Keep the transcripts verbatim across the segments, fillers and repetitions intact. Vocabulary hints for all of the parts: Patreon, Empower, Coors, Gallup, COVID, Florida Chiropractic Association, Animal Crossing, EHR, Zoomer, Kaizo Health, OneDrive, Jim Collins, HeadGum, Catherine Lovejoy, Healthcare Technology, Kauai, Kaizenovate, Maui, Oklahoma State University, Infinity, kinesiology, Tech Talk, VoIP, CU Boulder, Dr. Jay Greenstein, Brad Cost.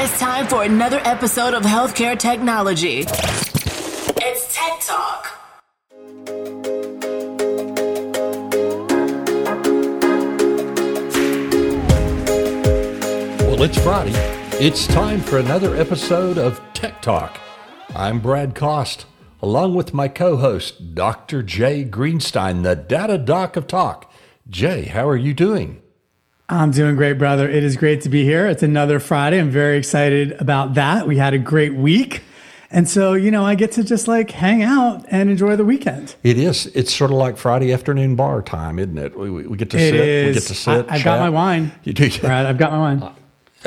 It's time for another episode of Healthcare Technology. It's Tech Talk. Well, it's Friday. It's time for another episode of Tech Talk. I'm Brad Cost, along with my co-host, Doctor Jay Greenstein, the Data Doc of Talk. Jay, how are you doing? I'm doing great, brother. It is great to be here. It's another Friday. I'm very excited about that. We had a great week. And so, you know, I get to just like hang out and enjoy the weekend. It is. It's sort of like Friday afternoon bar time, isn't it? We, we get to it sit. Is. We get to sit. I, I've got my wine. You do, Brad. I've got my wine.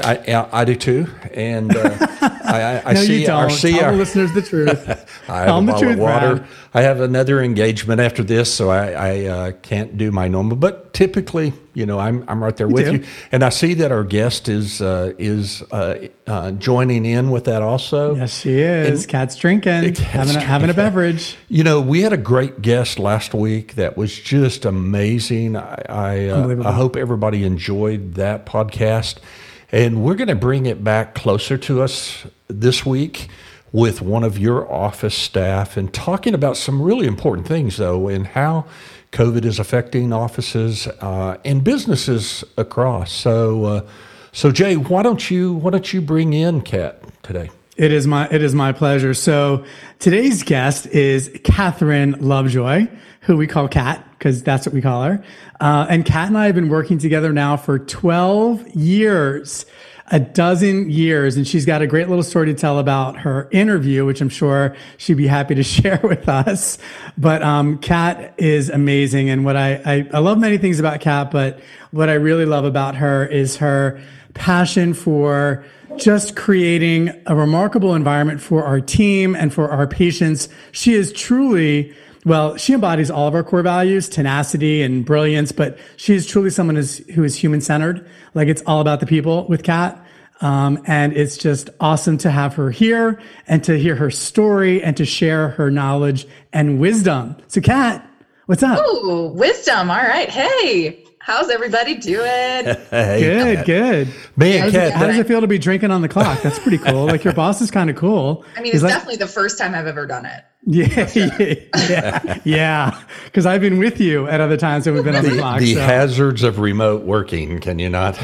I, I, I do too. And uh, I, I, I no, see, you don't. Our, see Tell our, the listeners the truth. I Tell have them a the truth, of water. Brad. I have another engagement after this, so I, I uh, can't do my normal. But typically, you know, I'm I'm right there you with do. you. And I see that our guest is uh, is uh, uh, joining in with that also. Yes, she is. And Cat's drinking, Cat's having, a, having a beverage. You know, we had a great guest last week that was just amazing. I I, uh, I hope everybody enjoyed that podcast. And we're going to bring it back closer to us this week with one of your office staff and talking about some really important things, though, and how COVID is affecting offices uh, and businesses across. So, uh, so Jay, why don't you why don't you bring in Kat today? It is my it is my pleasure. So today's guest is Catherine Lovejoy, who we call Kat because that's what we call her. Uh, and Kat and I have been working together now for twelve years, a dozen years. And she's got a great little story to tell about her interview, which I'm sure she'd be happy to share with us. But um, Kat is amazing. And what I, I, I love many things about Kat, but what I really love about her is her passion for just creating a remarkable environment for our team and for our patients. She is truly... Well, she embodies all of our core values, tenacity and brilliance, but she is truly someone who is, who is human-centered. Like, it's all about the people with Kat. Um, and it's just awesome to have her here and to hear her story and to share her knowledge and wisdom. So, Kat, what's up? Ooh, wisdom. All right. Hey, how's everybody doing? Hey, good, Kat. Good. Man, Kat, how does it feel to be drinking on the clock? That's pretty cool. Like, your boss is kind of cool. I mean, He's it's like, definitely the first time I've ever done it. Yeah, yeah, yeah. Because I've been with you at other times that we've been on the clock. The so. hazards of remote working, can you not?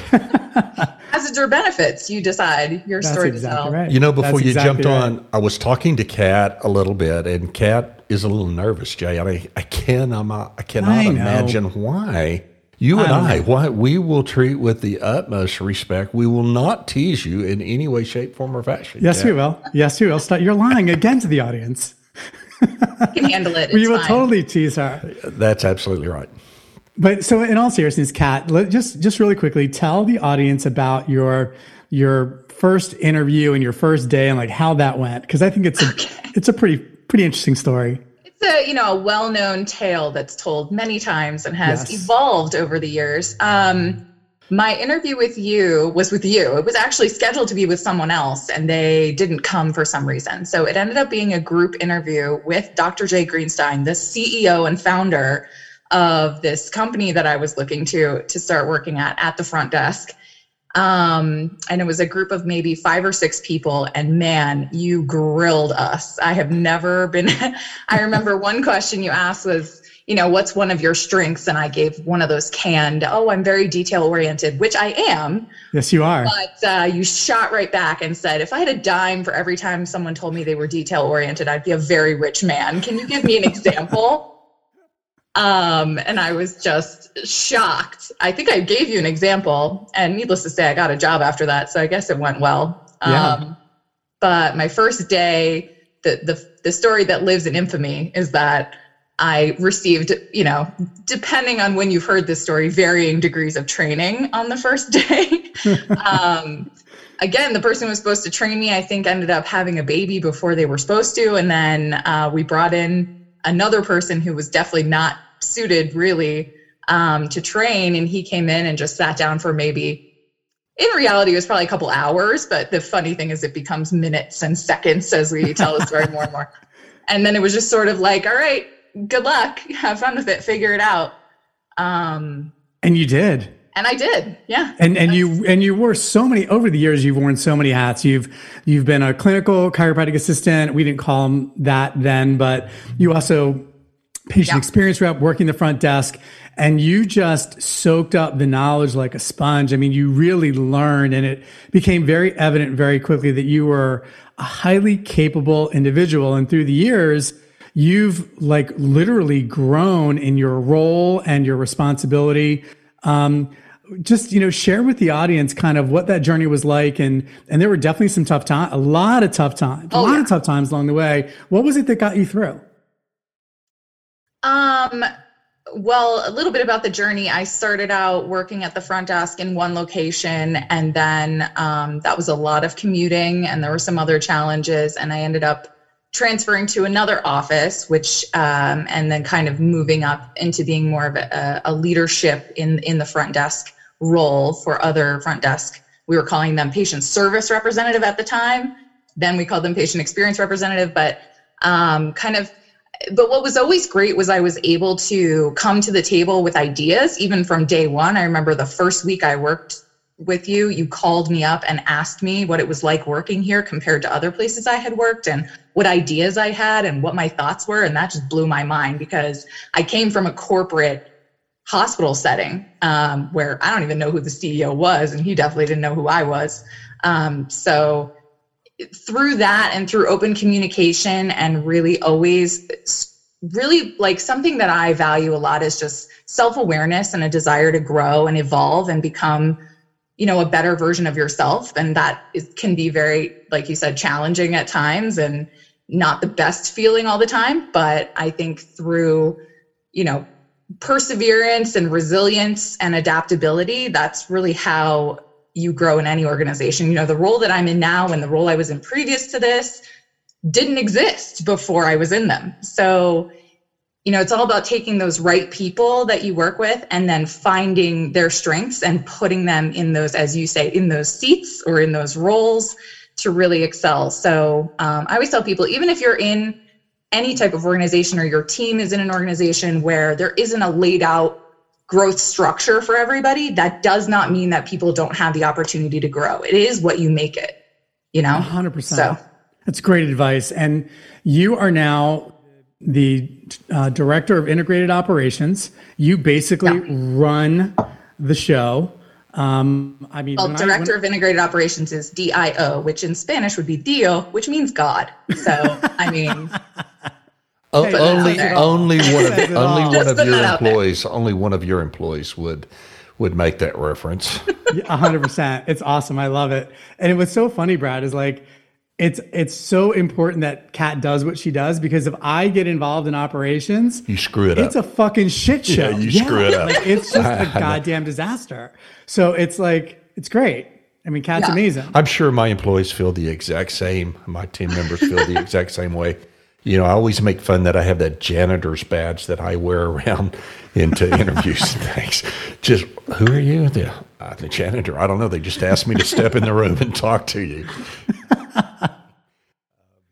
Hazards or benefits, you decide your That's story exactly to tell. Right. You know, before That's you exactly jumped right. on, I was talking to Kat a little bit, and Kat is a little nervous, Jay. I mean, I, can, I'm, I cannot I imagine why. You and I, I why, we will treat with the utmost respect. We will not tease you in any way, shape, form, or fashion. Yes, Kat. we will. Yes, we will. Stop. You're lying again to the audience. Can handle it. It's we will fine. Totally tease her. That's absolutely right. But so, in all seriousness, Kat, let, just just really quickly tell the audience about your your first interview and your first day and like how that went, because I think it's a okay. it's a pretty pretty interesting story. It's a you know a well known tale that's told many times and has yes. evolved over the years. Um, my interview with you was with you. It was actually scheduled to be with someone else, and they didn't come for some reason. So it ended up being a group interview with Doctor Jay Greenstein, the C E O and founder of this company that I was looking to to start working at at the front desk. Um, and it was a group of maybe five or six people. And man, you grilled us. I have never been. I remember one question you asked was, you know, what's one of your strengths? And I gave one of those canned, oh, I'm very detail oriented, which I am. Yes, you are. But uh, you shot right back and said, if I had a dime for every time someone told me they were detail oriented, I'd be a very rich man. Can you give me an example? Um, and I was just shocked. I think I gave you an example, and needless to say, I got a job after that. So I guess it went well. Yeah. Um, but my first day, the, the, the story that lives in infamy is that I received, you know, depending on when you've heard this story, varying degrees of training on the first day. um, again, the person who was supposed to train me, I think, ended up having a baby before they were supposed to. And then uh, we brought in another person who was definitely not suited really um, to train. And he came in and just sat down for maybe, in reality, it was probably a couple hours. But the funny thing is it becomes minutes and seconds as we tell the story more and more. And then it was just sort of like, all right, good luck. Have fun with it. Figure it out. Um, and you did. And I did, yeah. And and you and you wore so many over the years. You've worn so many hats. You've you've been a clinical chiropractic assistant. We didn't call them that then, but you also patient yeah. experience rep, working the front desk, and you just soaked up the knowledge like a sponge. I mean, you really learned, and it became very evident very quickly that you were a highly capable individual. And through the years, you've like literally grown in your role and your responsibility. Um, Just, you know, share with the audience kind of what that journey was like. And, and there were definitely some tough times, a lot of tough times, a oh, lot yeah. of tough times along the way. What was it that got you through? Um, well, a little bit about the journey. I started out working at the front desk in one location, and then, um, that was a lot of commuting, and there were some other challenges, and I ended up transferring to another office, which, um, and then kind of moving up into being more of a, a leadership in, in the front desk role for other front desk. We were calling them patient service representative at the time. Then we called them patient experience representative, but um, kind of, but what was always great was I was able to come to the table with ideas, even from day one. I remember the first week I worked with you, you called me up and asked me what it was like working here compared to other places I had worked, and what ideas I had and what my thoughts were. And that just blew my mind, because I came from a corporate hospital setting um, where I don't even know who the C E O was, and he definitely didn't know who I was. Um, so through that and through open communication, and really always really like something that I value a lot is just self-awareness and a desire to grow and evolve and become, you know, a better version of yourself. And that is, can be very, like you said, challenging at times and not the best feeling all the time. But I think through, you know, perseverance and resilience and adaptability, that's really how you grow in any organization. You know, the role that I'm in now and the role I was in previous to this didn't exist before I was in them. So, you know, it's all about taking those right people that you work with and then finding their strengths and putting them in those, as you say, in those seats or in those roles to really excel. So um, I always tell people, even if you're in any type of organization or your team is in an organization where there isn't a laid out growth structure for everybody, that does not mean that people don't have the opportunity to grow. It is what you make it, you know? one hundred percent. So that's great advice. And you are now the uh, director of integrated operations. You basically yeah. run the show. Um, I mean, well, director I, when, of integrated operations is D I O, which in Spanish would be Dio, which means God. So, I mean, oh, only only one of only one of your employees, only one of your employees would would make that reference. A hundred percent. It's awesome. I love it. And it was so funny, Brad, is like, It's it's so important that Kat does what she does, because if I get involved in operations, you screw it it's up. It's a fucking shit show. Yeah, you yeah. screw it up. Like, it's just I, a goddamn disaster. So it's like, it's great. I mean, Kat's yeah. amazing. I'm sure my employees feel the exact same. My team members feel the exact same way. You know, I always make fun that I have that janitor's badge that I wear around into interviews and things. Just, who are you? The, uh, the janitor. I don't know. They just asked me to step in the room and talk to you.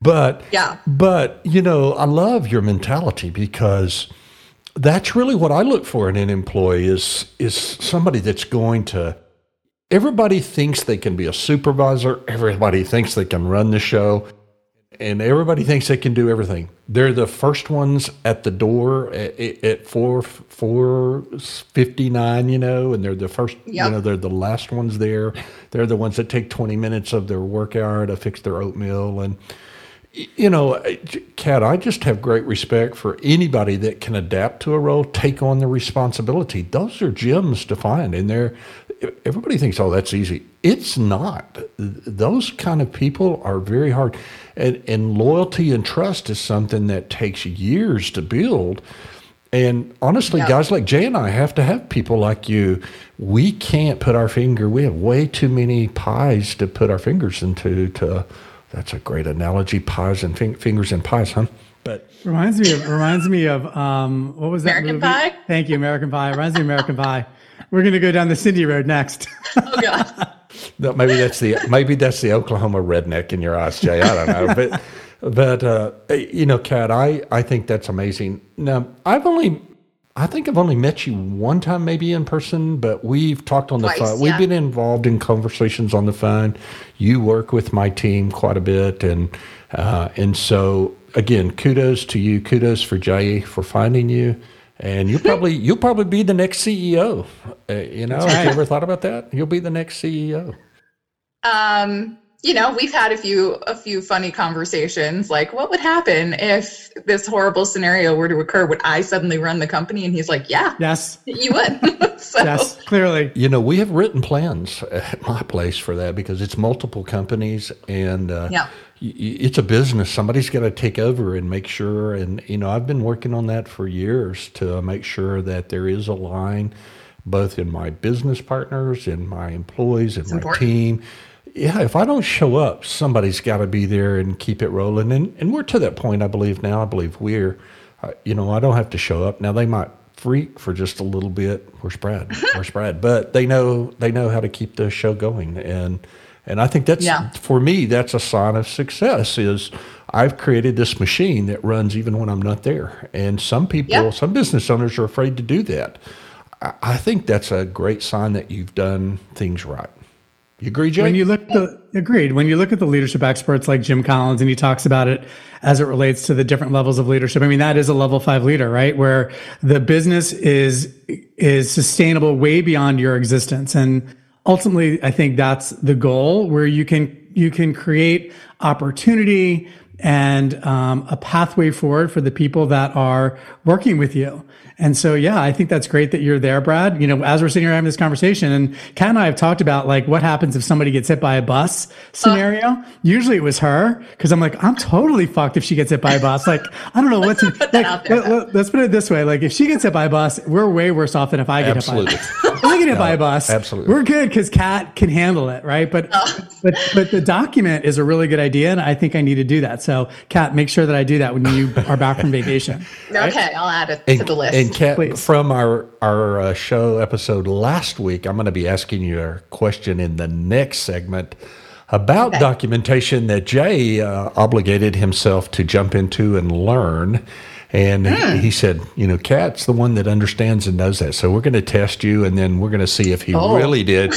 But, yeah. but, you know, I love your mentality, because that's really what I look for in an employee is, is somebody that's going to, everybody thinks they can be a supervisor. Everybody thinks they can run the show, and everybody thinks they can do everything. They're the first ones at the door at, at four, four fifty-nine, you know, and they're the first, yep. you know, they're the last ones there. They're the ones that take twenty minutes of their work hour to fix their oatmeal. And, you know, Kat, I just have great respect for anybody that can adapt to a role, take on the responsibility. Those are gems to find, and they're, everybody thinks, oh, that's easy. It's not. Those kind of people are very hard. And, and loyalty and trust is something that takes years to build. And honestly, yeah. guys like Jay and I have to have people like you. We can't put our finger. We have way too many pies to put our fingers into to That's a great analogy. Pies and fing- fingers and pies, huh? But reminds me of reminds me of um, what was that American movie? Pie. Thank you, American Pie. Reminds me of American Pie. We're gonna go down the Cindy Road next. Oh God. No, maybe that's the maybe that's the Oklahoma redneck in your eyes, Jay. I don't know, but but uh, you know, Kat, I I think that's amazing. Now I've only I think I've only met you one time, maybe in person, but we've talked on the Twice, phone. Yeah. We've been involved in conversations on the phone. You work with my team quite a bit. And, uh, and so again, kudos to you. Kudos for Jay for finding you. And you'll probably, you'll probably be the next C E O. Uh, you know, have you ever thought about that? You'll be the next C E O. Um, You know, we've had a few a few funny conversations, like, what would happen if this horrible scenario were to occur? Would I suddenly run the company? And he's like, yeah. Yes. You would. So, yes, clearly. You know, we have written plans at my place for that because it's multiple companies and uh, yeah. it's a business. Somebody's got to take over and make sure. And, you know, I've been working on that for years to make sure that there is a line both in my business partners and my employees and it's my important. team. Yeah, if I don't show up, somebody's got to be there and keep it rolling. And and we're to that point, I believe now. I believe we're, uh, you know, I don't have to show up. Now, they might freak for just a little bit. Where's Brad? Where's Brad? But they know they know how to keep the show going. And and I think that's, yeah. for me, that's a sign of success is I've created this machine that runs even when I'm not there. And some people, yeah. some business owners are afraid to do that. I, I think that's a great sign that you've done things right. You agree, Jim? When you look at the, agreed. When you look at the leadership experts like Jim Collins, and he talks about it as it relates to the different levels of leadership. I mean, that is a level five leader, right? Where the business is is sustainable way beyond your existence. And ultimately, I think that's the goal, where you can you can create opportunity and um, a pathway forward for the people that are working with you. And so, yeah, I think that's great that you're there, Brad. You know, as we're sitting here having this conversation, and Kat and I have talked about, like, what happens if somebody gets hit by a bus scenario. Uh, Usually it was her, because I'm like, I'm totally fucked if she gets hit by a bus. Like, I don't know what's in, like, let, let, let's put it this way. Like, if she gets hit by a bus, we're way worse off than if I get absolutely. hit by a bus. If I get hit no, by a bus, absolutely. we're good because Kat can handle it, right? But, oh. but but the document is a really good idea, and I think I need to do that. So, Kat, make sure that I do that when you are back from vacation. Right? Okay, I'll add it and, to the list. And Kat, please. From our, our uh, show episode last week, I'm going to be asking you a question in the next segment about okay. documentation that Jay uh, obligated himself to jump into and learn. And mm. he said, you know, Kat's the one that understands and knows that. So we're going to test you, and then we're going to see if he oh. really did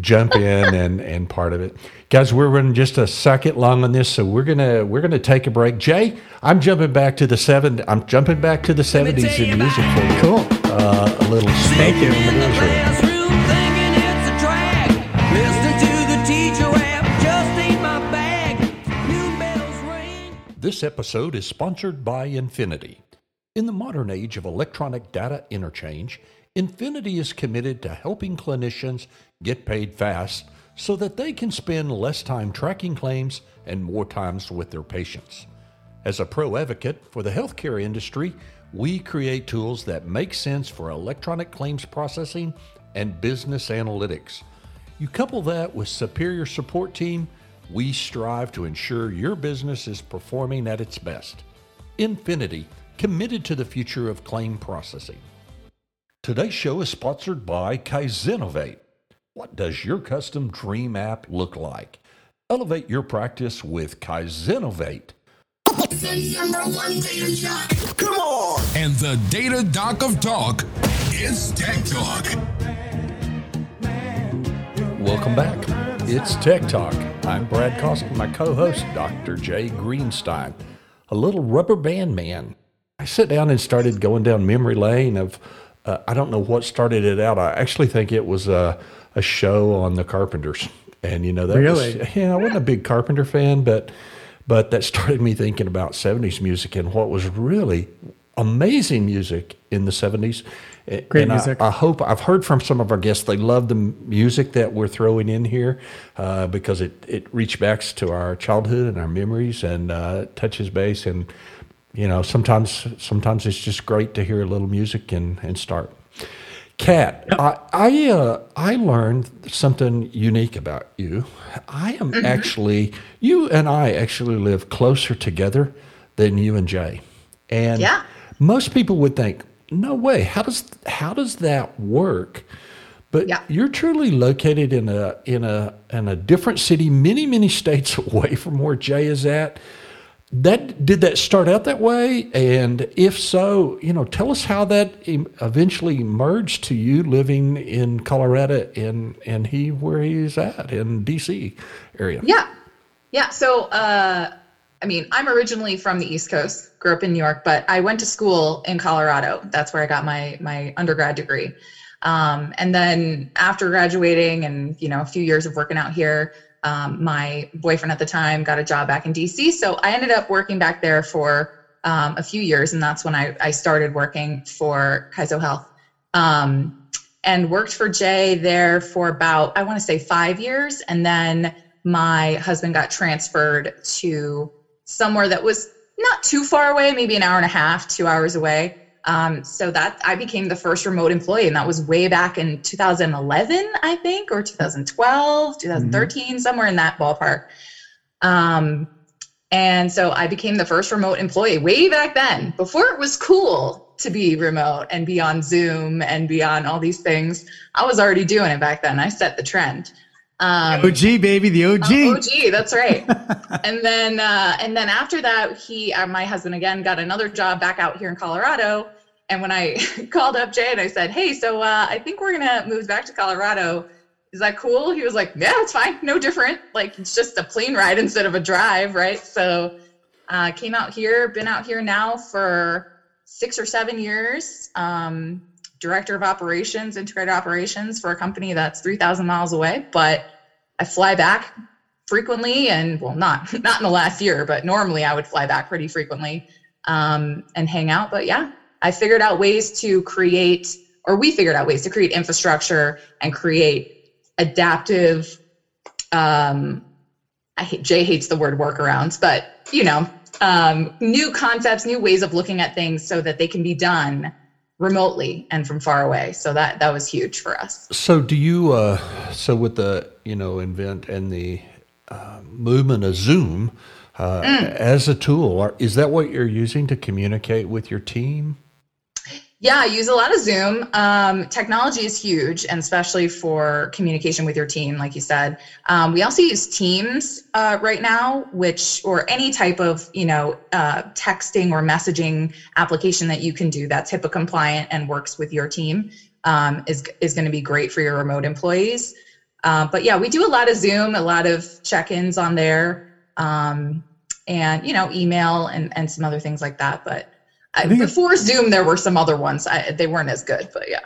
jump in and, and part of it. Guys, we're running just a second long on this, so we're gonna we're gonna take a break. Jay, I'm jumping back to the seven. I'm jumping back to the seventies in music for you. Cool. Uh, a little. Thank you. Music. This episode is sponsored by Infinity. In the modern age of electronic data interchange, Infinity is committed to helping clinicians get paid fast so that they can spend less time tracking claims and more times with their patients. As a pro advocate for the healthcare industry, we create tools that make sense for electronic claims processing and business analytics. You couple that with superior support team, we strive to ensure your business is performing at its best. Infinity, committed to the future of claim processing. Today's show is sponsored by Kaizenovate. What does your custom dream app look like? Elevate your practice with Kaizenovate. The number one data doc. Come on! And the data doc of talk is Tech Talk. Welcome back. It's Tech Talk. I'm Brad Costa, my co-host, Doctor Jay Greenstein, a little rubber band man. I sat down and started going down memory lane of Uh, I don't know what started it out. I actually think it was a, a show on the Carpenters. And, you know, that really? was, yeah, I wasn't a big Carpenter fan, but but that started me thinking about seventies music and what was really amazing music in the seventies. Great and music. I, I hope I've heard from some of our guests. They love the music that we're throwing in here uh, because it, it reaches back to our childhood and our memories and uh, touches base. And You know, sometimes sometimes it's just great to hear a little music and, and start. Kat, yep. I I, uh, I learned something unique about you. I am mm-hmm. actually, you and I actually live closer together than you and Jay. And yeah. most people would think, no way, how does how does that work? But yeah. you're truly located in a in a in a different city, many, many states away from where Jay is at. That did that start out that way? And if so, you know, tell us how that eventually merged to you living in Colorado and, and he where he's at in D C area. Yeah. Yeah. So, uh, I mean, I'm originally from the East Coast, grew up in New York, but I went to school in Colorado. That's where I got my, my undergrad degree. Um, and then after graduating and, you know, a few years of working out here, Um, my boyfriend at the time got a job back in D C. So I ended up working back there for um, a few years. And that's when I, I started working for Kaizo Health um, and worked for Jay there for about, I want to say five years. And then my husband got transferred to somewhere that was not too far away, maybe an hour and a half, two hours away. Um, so that I became the first remote employee, and that was way back in two thousand eleven, I think, or two thousand twelve, two thousand thirteen, mm-hmm. somewhere in that ballpark. Um, and so I became the first remote employee way back then, before it was cool to be remote and be on Zoom and be on all these things. I was already doing it back then. I set the trend. Um, O G baby, the O G. Uh, O G, that's right. and then, uh, and then after that, he, uh, my husband again, got another job back out here in Colorado. And when I called up Jay and I said, "Hey, so uh, I think we're gonna move back to Colorado. Is that cool?" He was like, "Yeah, it's fine. No different. Like it's just a plane ride instead of a drive, right?" So, uh, came out here, been out here now for six or seven years. Um, director of operations, integrated operations for a company that's three thousand miles away, but I fly back frequently and well, not, not in the last year, but normally I would fly back pretty frequently um, and hang out. But yeah, I figured out ways to create, or we figured out ways to create infrastructure and create adaptive, um, I hate, Jay hates the word workarounds, but you know, um, new concepts, new ways of looking at things so that they can be done remotely and from far away. So that, that was huge for us. So do you, uh, so with the, you know, invent and the uh, movement of Zoom uh, mm. as a tool, or is that what you're using to communicate with your team? Yeah, I use a lot of Zoom. Um, technology is huge, and especially for communication with your team, like you said. Um, we also use Teams uh, right now, which or any type of you know uh, texting or messaging application that you can do that's HIPAA compliant and works with your team um, is is going to be great for your remote employees. Uh, but yeah, we do a lot of Zoom, a lot of check-ins on there, um, and you know email and and some other things like that, but. I think Before Zoom, there were some other ones. I, they weren't as good, but yeah.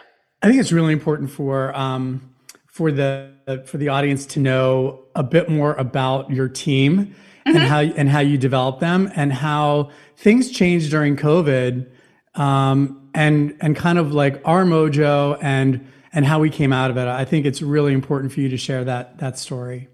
I think it's really important for um, for the for the audience to know a bit more about your team mm-hmm. and how and how you develop them and how things changed during COVID um, and and kind of like our mojo and and how we came out of it. I think it's really important for you to share that that story.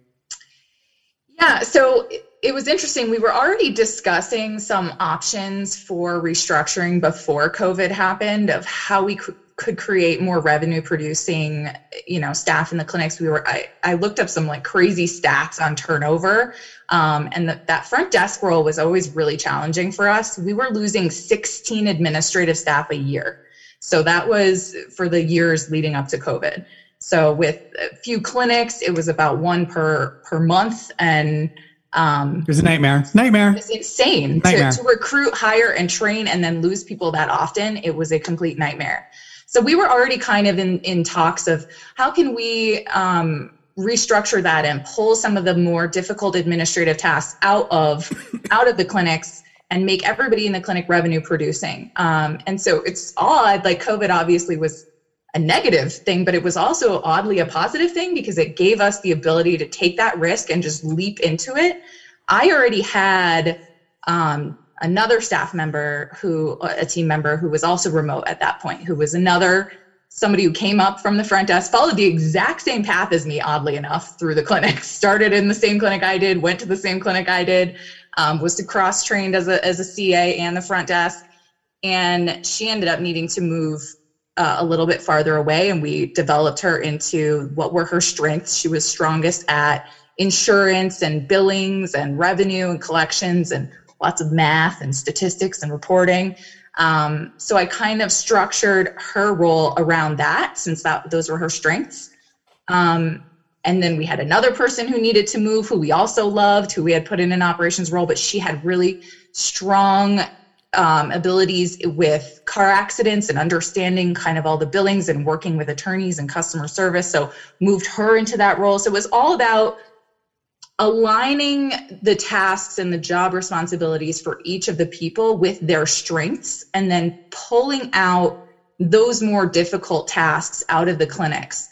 Yeah. So. It was interesting. We were already discussing some options for restructuring before COVID happened of how we c- could create more revenue producing, you know, staff in the clinics. We were, I, I looked up some like crazy stats on turnover. Um, and the, that front desk role was always really challenging for us. We were losing sixteen administrative staff a year. So that was for the years leading up to COVID. So with a few clinics, it was about one per, per month. And, Um, it was a nightmare. Nightmare. It's insane nightmare. To, to recruit, hire, and train, and then lose people that often. It was a complete nightmare. So we were already kind of in, in talks of how can we um, restructure that and pull some of the more difficult administrative tasks out of out of the clinics and make everybody in the clinic revenue producing. Um, and so it's odd. Like COVID obviously was a negative thing, but it was also oddly a positive thing because it gave us the ability to take that risk and just leap into it. I already had um, another staff member who, a team member who was also remote at that point, who was another, somebody who came up from the front desk, followed the exact same path as me, oddly enough, through the clinic, started in the same clinic I did, went to the same clinic I did, um, was cross-trained as a, as a C A and the front desk. And she ended up needing to move Uh, a little bit farther away, and we developed her into what were her strengths. She was strongest at insurance and billings and revenue and collections and lots of math and statistics and reporting. Um, so I kind of structured her role around that, since that those were her strengths. Um, and then we had another person who needed to move, who we also loved, who we had put in an operations role, but she had really strong um, abilities with car accidents and understanding kind of all the billings and working with attorneys and customer service. So moved her into that role. So it was all about aligning the tasks and the job responsibilities for each of the people with their strengths, and then pulling out those more difficult tasks out of the clinics.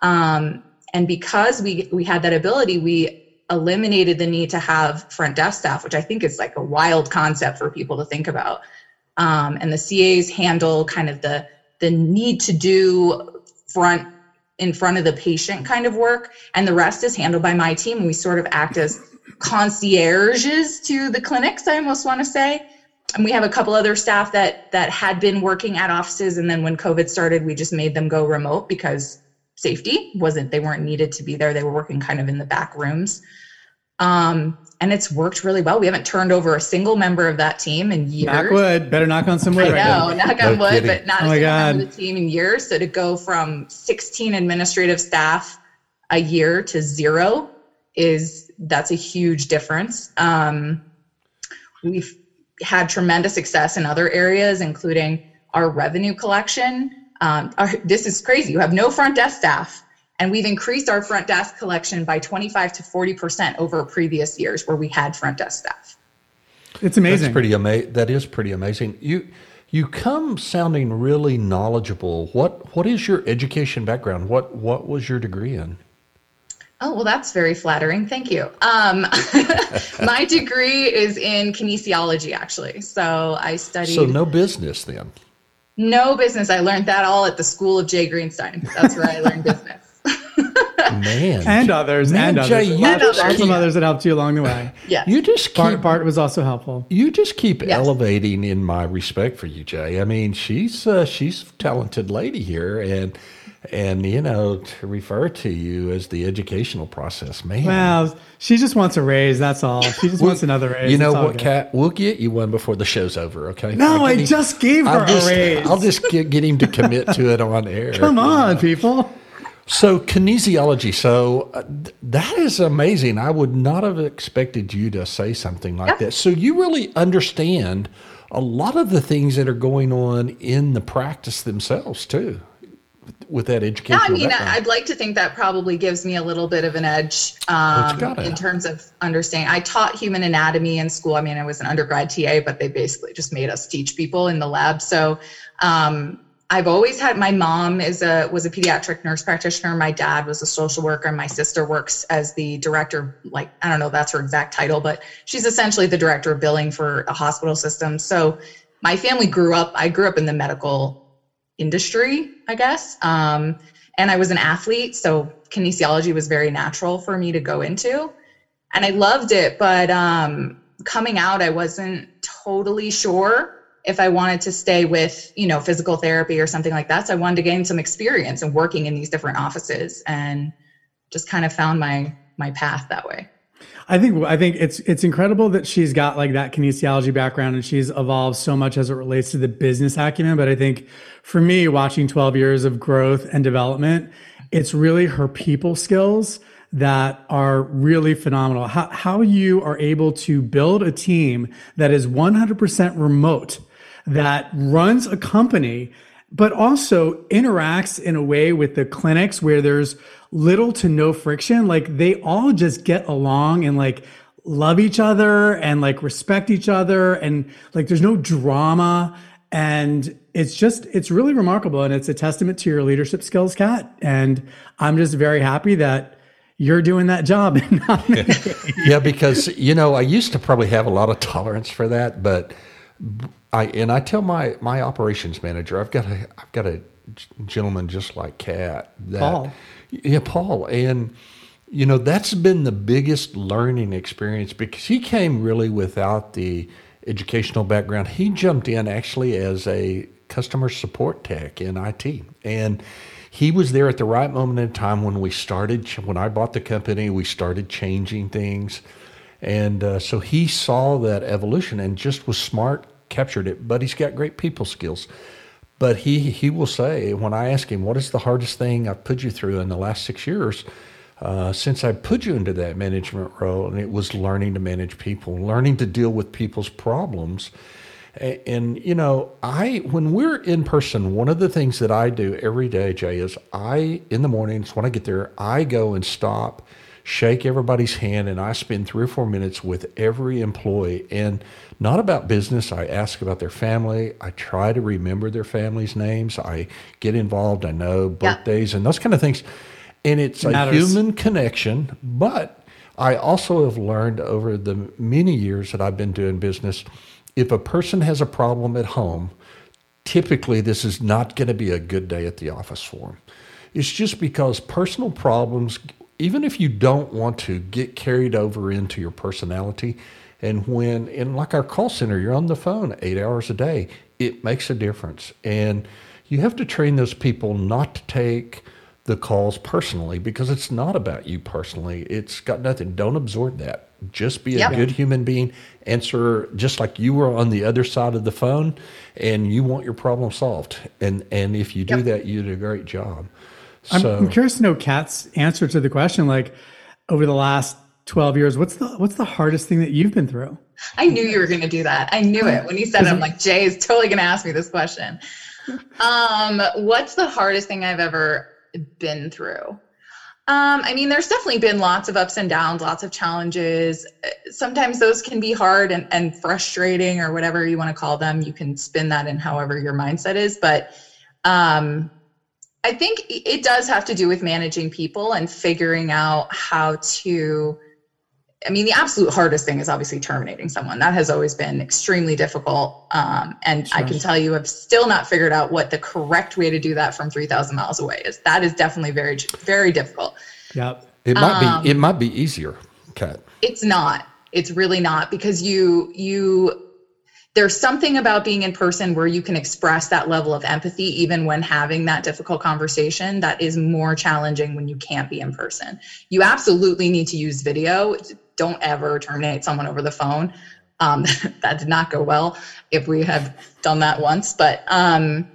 Um, and because we, we had that ability, we eliminated the need to have front desk staff, which I think is like a wild concept for people to think about. Um, and the C As handle kind of the, the need to do front in front of the patient kind of work, and the rest is handled by my team. We sort of act as concierges to the clinics, I almost want to say. And we have a couple other staff that that had been working at offices, and then when COVID started, we just made them go remote because safety wasn't, they weren't needed to be there. They were working kind of in the back rooms. Um, and it's worked really well. We haven't turned over a single member of that team in years. Knock wood. Better knock on some wood. I know, right now. Knock on no wood, kidding. But not oh a single member of the team in years. So to go from sixteen administrative staff a year to zero is, that's a huge difference. Um, we've had tremendous success in other areas, including our revenue collection. Um, our, this is crazy. You have no front desk staff, and we've increased our front desk collection by twenty-five to forty percent over previous years where we had front desk staff. It's amazing. That's pretty ama- that is pretty amazing. You you come sounding really knowledgeable. What what is your education background? What what was your degree in? Oh, well, that's very flattering. Thank you. Um, my degree is in kinesiology, actually. So I studied. So no business then. No business. I learned that all at the school of Jay Greenstein. That's where I learned business. Man. And others. Man, and Jay, others. Lots, others. Lots of others that helped you along the way. Yeah. You just keep, Bart, Bart was also helpful. You just keep yes. elevating in my respect for you, Jay. I mean, she's uh, she's a talented lady here. And. And, you know, to refer to you as the educational process, man. Well, she just wants a raise. That's all. She just we'll, wants another raise. You know what, Kat? We'll get you one before the show's over, okay? No, I him, just gave her just, a raise. I'll just get, get him to commit to it on air. Come on, know. people. So kinesiology. So uh, th- that is amazing. I would not have expected you to say something like yeah. that. So you really understand a lot of the things that are going on in the practice themselves, too. With that education, yeah, I mean, background. I'd like to think that probably gives me a little bit of an edge um, in terms of understanding. I taught human anatomy in school. I mean, I was an undergrad T A, but they basically just made us teach people in the lab. So um, I've always had, my mom is a was a pediatric nurse practitioner. My dad was a social worker. My sister works as the director, like, I don't know, that's her exact title, but she's essentially the director of billing for a hospital system. So my family grew up, I grew up in the medical industry, I guess. Um, and I was an athlete, so kinesiology was very natural for me to go into. And I loved it, but um, coming out, I wasn't totally sure if I wanted to stay with, you know, physical therapy or something like that. So I wanted to gain some experience in working in these different offices and just kind of found my my path that way. I think I think it's it's incredible that she's got like that kinesiology background and she's evolved so much as it relates to the business acumen. But I think for me, watching twelve years of growth and development, it's really her people skills that are really phenomenal. How how you are able to build a team that is one hundred percent remote, that runs a company, but also interacts in a way with the clinics where there's little to no friction. Like they all just get along and like love each other and like respect each other. And like, there's no drama, and it's just, it's really remarkable. And it's a testament to your leadership skills, Kat. And I'm just very happy that you're doing that job. And not me. Yeah. Because, you know, I used to probably have a lot of tolerance for that, but I, and I tell my, my operations manager, I've got a, I've got a gentleman just like Kat that, Paul. Yeah, Paul. And, you know, that's been the biggest learning experience because he came really without the educational background. He jumped in actually as a customer support tech in I T. And he was there at the right moment in time when we started, when I bought the company, we started changing things. And uh, so he saw that evolution and just was smart, captured it. But he's got great people skills. But he he will say, when I ask him, what is the hardest thing I've put you through in the last six years? uh, since I put you into that management role, and it was learning to manage people, learning to deal with people's problems. And, and you know, I when we're in person, one of the things that I do every day, Jay, is I, in the mornings when I get there, I go and stop, shake everybody's hand, and I spend three or four minutes with every employee, and not about business. I ask about their family. I try to remember their family's names. I get involved. I know birthdays yeah. and those kind of things. And it's it a human connection. But I also have learned over the many years that I've been doing business, if a person has a problem at home, typically this is not going to be a good day at the office for them. It's just because personal problems, even if you don't want to, get carried over into your personality. And when, in like our call center, you're on the phone eight hours a day, it makes a difference. And you have to train those people not to take the calls personally, because it's not about you personally. It's got nothing. Don't absorb that. Just be a yep. good human being. Answer just like you were on the other side of the phone, and you want your problem solved. And and if you do yep. that, you did a great job. So, I'm, I'm curious to know Kat's answer to the question, like, over the last twelve years, what's the what's the hardest thing that you've been through? I knew you were going to do that. I knew it. When you said it, I'm like, Jay is totally going to ask me this question. Um, what's the hardest thing I've ever been through? Um, I mean, there's definitely been lots of ups and downs, lots of challenges. Sometimes those can be hard and, and frustrating, or whatever you want to call them. You can spin that in however your mindset is. But um, I think it does have to do with managing people and figuring out how to, I mean, the absolute hardest thing is obviously terminating someone. That has always been extremely difficult. Um, and sure. I can tell you, I've still not figured out what the correct way to do that from three thousand miles away is. That is definitely very, very difficult. Yep. It might um, be, it might be easier, Kat. It's not, it's really not, because you, you, there's something about being in person where you can express that level of empathy, even when having that difficult conversation, that is more challenging when you can't be in person. You absolutely need to use video. Don't ever terminate someone over the phone. Um, that did not go well, if we have done that once. But, um,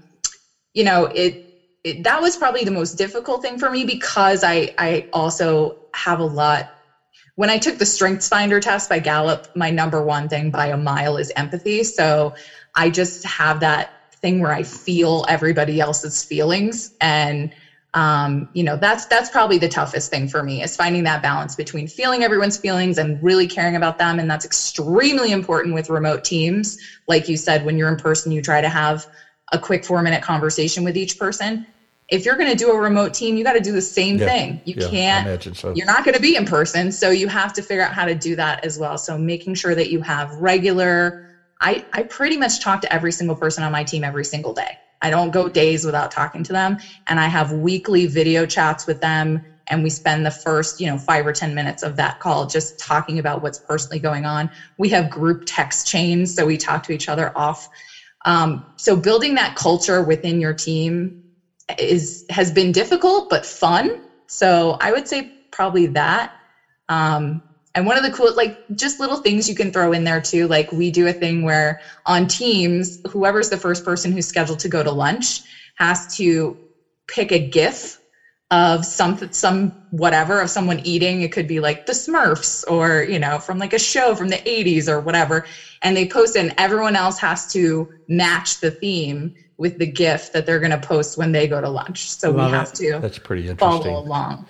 you know, it, it that was probably the most difficult thing for me, because I, I also have a lot. When I took the Strengths Finder test by Gallup, my number one thing by a mile is empathy. So I just have that thing where I feel everybody else's feelings. And Um, you know, that's, that's probably the toughest thing for me, is finding that balance between feeling everyone's feelings and really caring about them. And that's extremely important with remote teams. Like you said, when you're in person, you try to have a quick four minute conversation with each person. If you're going to do a remote team, you got to do the same yeah, thing. You yeah, can't, I imagine so. You're not going to be in person. So you have to figure out how to do that as well. So making sure that you have regular, I, I pretty much talk to every single person on my team every single day. I don't go days without talking to them, and I have weekly video chats with them, and we spend the first, you know, five or ten minutes of that call just talking about what's personally going on. We have group text chains, so we talk to each other off. Um, so building that culture within your team is has been difficult but fun. So I would say probably that. Um, and one of the cool, like, just little things you can throw in there too. Like, we do a thing where on Teams, whoever's the first person who's scheduled to go to lunch has to pick a GIF of some, some whatever, of someone eating. It could be like the Smurfs, or, you know, from like a show from the eighties or whatever. And they post it, and everyone else has to match the theme with the GIF that they're going to post when they go to lunch. So Love we have it. to That's pretty interesting. follow along.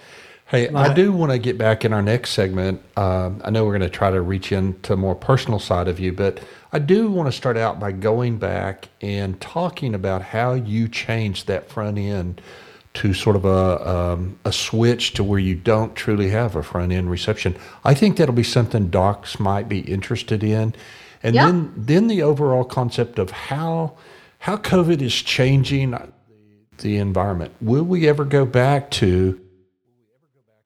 Hey, I do want to get back in our next segment. Um, I know we're going to try to reach into more personal side of you, but I do want to start out by going back and talking about how you changed that front end to sort of a um, a switch to where you don't truly have a front end reception. I think that'll be something docs might be interested in. And yeah. then then the overall concept of how how COVID is changing the environment. Will we ever go back to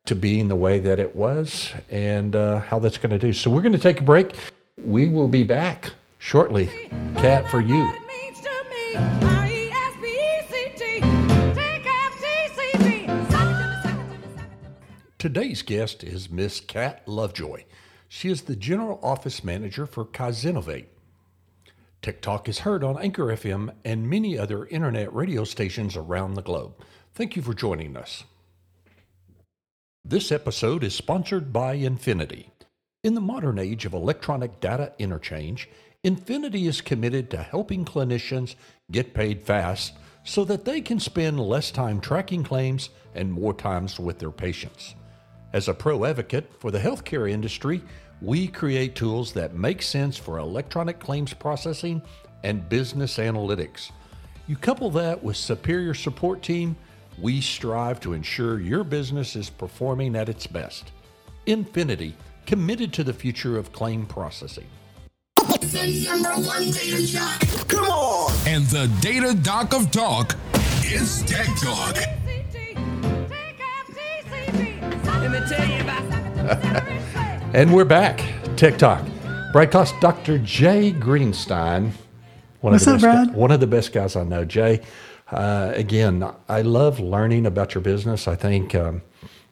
to being the way that it was, and uh, how that's going to do. So we're going to take a break. We will be back shortly. Kat, for you. Today's guest is Miss Kat Lovejoy. She is the General Office Manager for Kaizenovate. Tech Talk is heard on Anchor F M and many other internet radio stations around the globe. Thank you for joining us. This episode is sponsored by Infinity. In the modern age of electronic data interchange, Infinity is committed to helping clinicians get paid fast so that they can spend less time tracking claims and more time with their patients. As a pro advocate for the healthcare industry, we create tools that make sense for electronic claims processing and business analytics. You couple that with superior support team, we strive to ensure your business is performing at its best. Infinity, committed to the future of claim processing. The number one data doc. Come on! And the data doc of talk is Tech Talk. And we're back. Tech Talk. Broadcast Doctor Jay Greenstein. One What's of the up, best Brad? Guy, one of the best guys I know, Jay. Uh, again, I love learning about your business. I think um,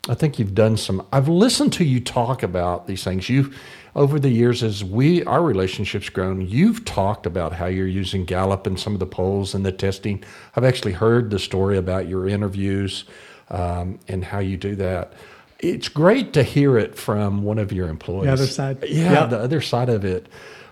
I think you've done some. I've listened to you talk about these things. You've over the years, as we our relationship's grown, you've talked about how you're using Gallup and some of the polls and the testing. I've actually heard the story about your interviews um, and how you do that. It's great to hear it from one of your employees. The other side, yeah, yeah. the other side of it.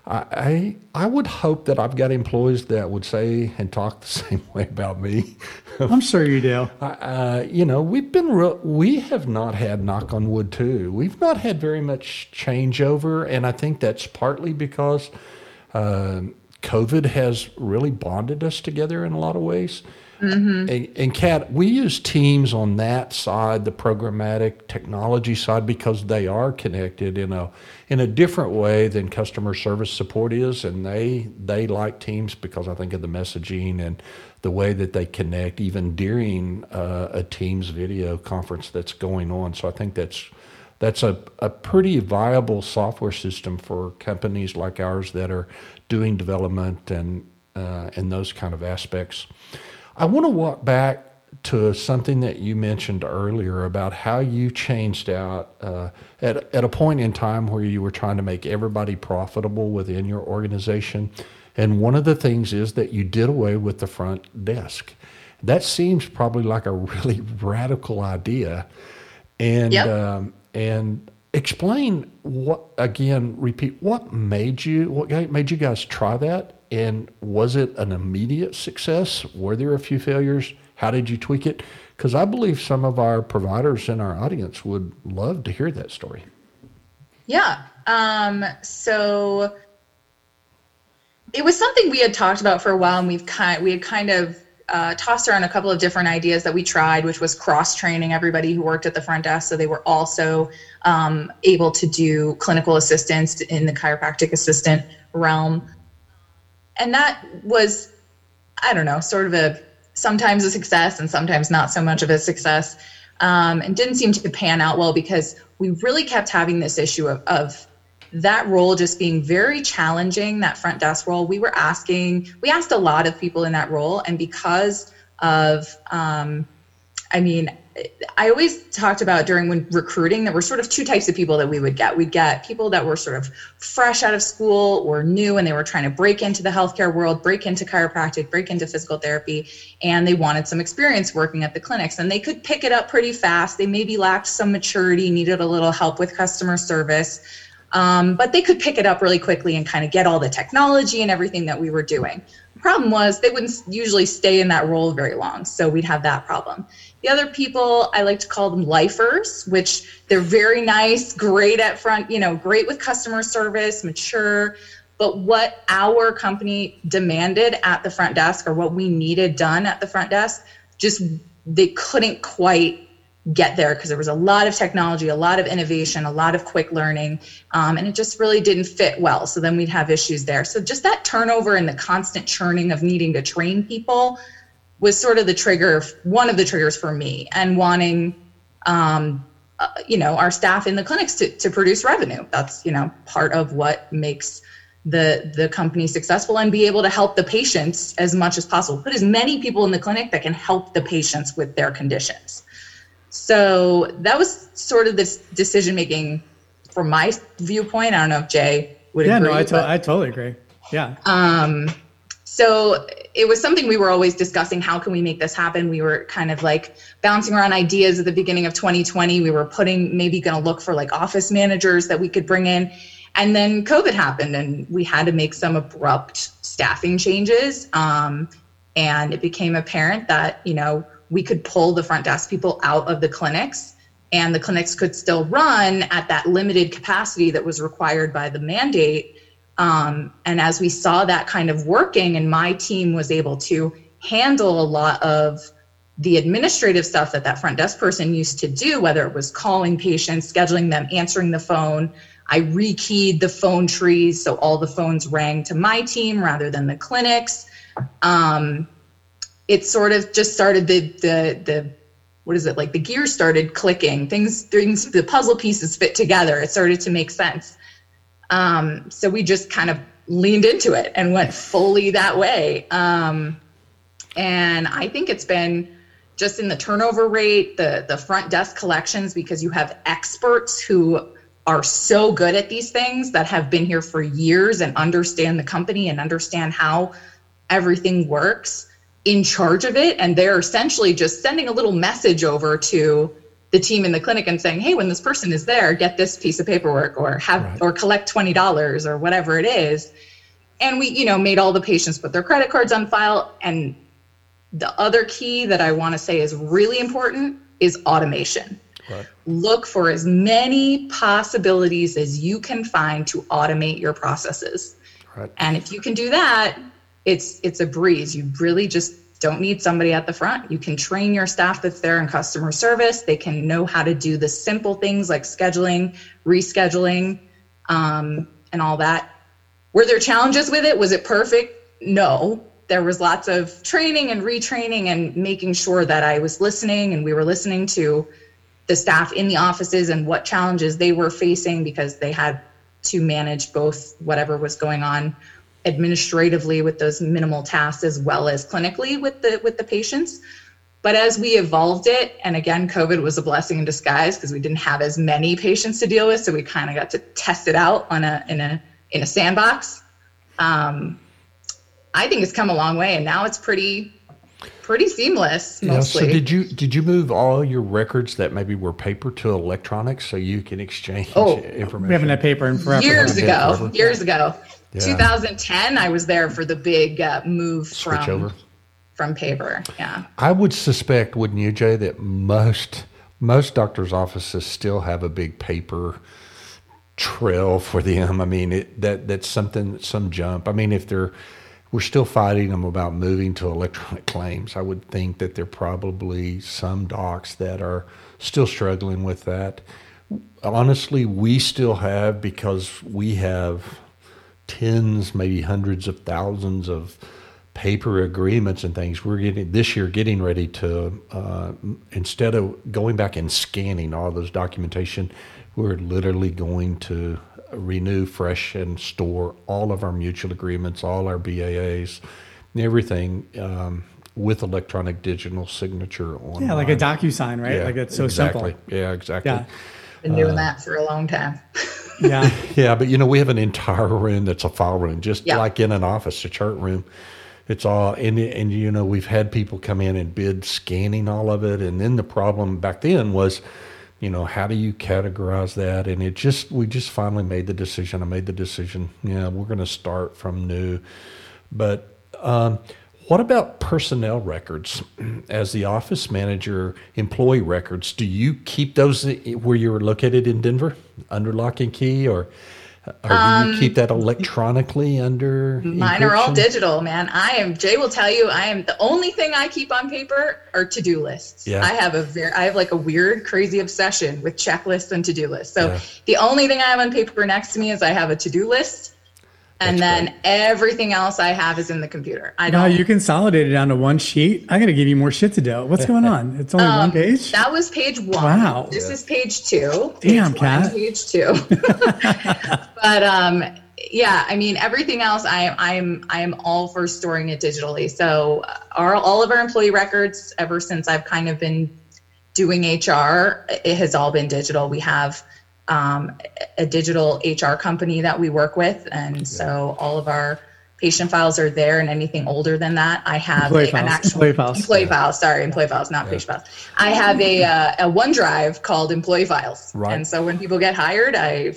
I I would hope that I've got employees that would say and talk the same way about me. I'm sure you do. I, uh, you know, we've been real, we have not had, knock on wood too, we've not had very much changeover, and I think that's partly because uh, COVID has really bonded us together in a lot of ways. Mm-hmm. And, and Kat, we use Teams on that side, the programmatic technology side, because they are connected in a in a different way than customer service support is, and they they like Teams because I think of the messaging and the way that they connect, even during uh, a Teams video conference that's going on. So I think that's that's a, a pretty viable software system for companies like ours that are doing development and uh, and those kind of aspects. I want to walk back to something that you mentioned earlier about how you changed out uh, at at a point in time where you were trying to make everybody profitable within your organization. And one of the things is that you did away with the front desk. That seems probably like a really radical idea. And yep. um, and explain what, again, repeat, what made you, what made you guys try that? And was it an immediate success? Were there a few failures? How did you tweak it? Because I believe some of our providers in our audience would love to hear that story. Yeah. Um, so it was something we had talked about for a while, and we've kind we had kind of uh, tossed around a couple of different ideas that we tried, which was cross-training everybody who worked at the front desk, so they were also um, able to do clinical assistance in the chiropractic assistant realm. And that was, I don't know, sort of a sometimes a success and sometimes not so much of a success, um, and didn't seem to pan out well because we really kept having this issue of, of that role just being very challenging, that front desk role. We were asking, we asked a lot of people in that role, and because of, um, I mean, I always talked about during when recruiting, there were sort of two types of people that we would get. We'd get people that were sort of fresh out of school or new, and they were trying to break into the healthcare world, break into chiropractic, break into physical therapy, and they wanted some experience working at the clinics, and they could pick it up pretty fast. They maybe lacked some maturity, needed a little help with customer service, um, but they could pick it up really quickly and kind of get all the technology and everything that we were doing. The problem was they wouldn't usually stay in that role very long, so we'd have that problem. The other people, I like to call them lifers, which they're very nice, great at front, you know, great with customer service, mature. But what our company demanded at the front desk, or what we needed done at the front desk, just they couldn't quite get there because there was a lot of technology, a lot of innovation, a lot of quick learning, um, and it just really didn't fit well. So then we'd have issues there. So just that turnover and the constant churning of needing to train people was sort of the trigger, one of the triggers for me, and wanting, um, uh, you know, our staff in the clinics to, to produce revenue. That's, you know, part of what makes the the company successful, and be able to help the patients as much as possible. Put as many people in the clinic that can help the patients with their conditions. So that was sort of this decision making from my viewpoint. I don't know if Jay would yeah, agree. Yeah, no, I, to- I totally agree. Yeah. Um. So it was something we were always discussing. How can we make this happen? We were kind of like bouncing around ideas at the beginning of twenty twenty. We were putting, maybe going to look for like office managers that we could bring in. And then COVID happened and we had to make some abrupt staffing changes. Um, and it became apparent that, you know, we could pull the front desk people out of the clinics and the clinics could still run at that limited capacity that was required by the mandate. Um, and as we saw that kind of working, and my team was able to handle a lot of the administrative stuff that that front desk person used to do, whether it was calling patients, scheduling them, answering the phone. I rekeyed the phone trees, so all the phones rang to my team rather than the clinics. Um, it sort of just started the, the, the, what is it? Like the gears started clicking, things, things, the puzzle pieces fit together. It started to make sense. Um, so we just kind of leaned into it and went fully that way. Um, and I think it's been just in the turnover rate, the, the front desk collections, because you have experts who are so good at these things that have been here for years and understand the company and understand how everything works in charge of it. And they're essentially just sending a little message over to the team in the clinic and saying, hey, when this person is there, get this piece of paperwork or have, right. or collect twenty dollars or whatever it is. And we, you know, made all the patients put their credit cards on file. And the other key that I want to say is really important is automation. Right. Look for as many possibilities as you can find to automate your processes. Right. And if you can do that, it's, it's a breeze. You really just don't need somebody at the front. You can train your staff that's there in customer service. They can know how to do the simple things like scheduling, rescheduling, um, and all that. Were there challenges with it? Was it perfect? No. There was lots of training and retraining and making sure that I was listening and we were listening to the staff in the offices and what challenges they were facing, because they had to manage both whatever was going on administratively with those minimal tasks as well as clinically with the with the patients. But as we evolved it, and again, COVID was a blessing in disguise because we didn't have as many patients to deal with, so we kind of got to test it out on a in a in a sandbox. Um, I think it's come a long way, and now it's pretty pretty seamless mostly. Yeah, so did you did you move all your records that maybe were paper to electronic so you can exchange oh, information? We haven't had paper in forever. Years ago, forever. years ago. Yeah. two thousand ten, I was there for the big uh, move Switch from over. from paper. Yeah, I would suspect, wouldn't you, Jay, that most most doctors' offices still have a big paper trail for them. I mean, it, that that's something some jump. I mean, if they're we're still fighting them about moving to electronic claims, I would think that there are probably some docs that are still struggling with that. Honestly, we still have, because we have tens, maybe hundreds of thousands of paper agreements and things. We're getting this year getting ready to, uh, instead of going back and scanning all those documentation, we're literally going to renew, fresh, and store all of our mutual agreements, all our B A As, everything um, with electronic digital signature on. Yeah, like a DocuSign, right? Yeah, like it's so exactly. simple. Yeah, exactly. Yeah. Been doing uh, that for a long time. Yeah. Yeah. But you know, we have an entire room that's a file room, just yeah. like in an office, a chart room. It's all, and, and you know, we've had people come in and bid scanning all of it. And then the problem back then was, you know, how do you categorize that? And it just, we just finally made the decision. I made the decision. Yeah. We're going to start from new, but, um, what about personnel records? As the office manager, employee records, do you keep those where you're located in Denver under lock and key, or, or um, do you keep that electronically under Mine encryption? Are all digital, man. I am, Jay will tell you, I am the only thing I keep on paper are to-do lists. Yeah. I have a very, I have like a weird, crazy obsession with checklists and to-do lists. So yeah. the only thing I have on paper next to me is I have a to-do list. And That's then great. Everything else I have is in the computer. I don't. Wow, you consolidated it down to one sheet. I'm going to give you more shit to do. What's going on? It's only um, one page? That was page one. Wow. This yeah. is page two. Page Damn, Kat. Page two. But um, yeah, I mean, everything else, I, I'm I am all for storing it digitally. So our, all of our employee records, ever since I've kind of been doing H R, it has all been digital. We have Um, a digital H R company that we work with. And so all of our patient files are there, and anything older than that, I have a, an actual employee files. Employee yeah. files. Sorry, employee files, not yeah. patient files. I have a uh, a OneDrive called employee files, right. And so when people get hired, I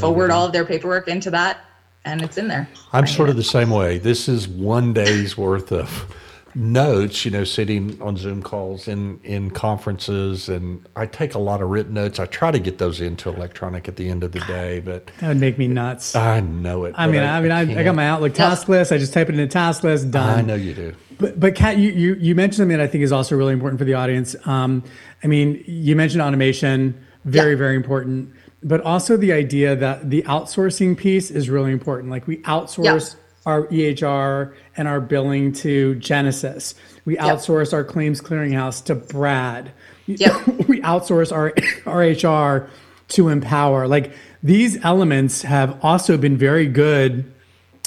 forward all of their paperwork into that, and it's in there. I'm sort of the same way. This is one day's worth of notes, you know, sitting on Zoom calls and in conferences, and I take a lot of written notes. I try to get those into electronic at the end of the day, but that would make me nuts. I know it. I mean, I, I mean, I, I got my Outlook task list. I just type it in a task list. Done. I know you do. But, but Kat, you, you you mentioned something that I think is also really important for the audience. Um, I mean, you mentioned automation, very yeah. very important, but also the idea that the outsourcing piece is really important. Like we outsource. Yeah. Our E H R and our billing to Genesis. We outsource yep. our claims clearinghouse to Brad. Yep. We outsource our, our H R to Empower. Like these elements have also been very good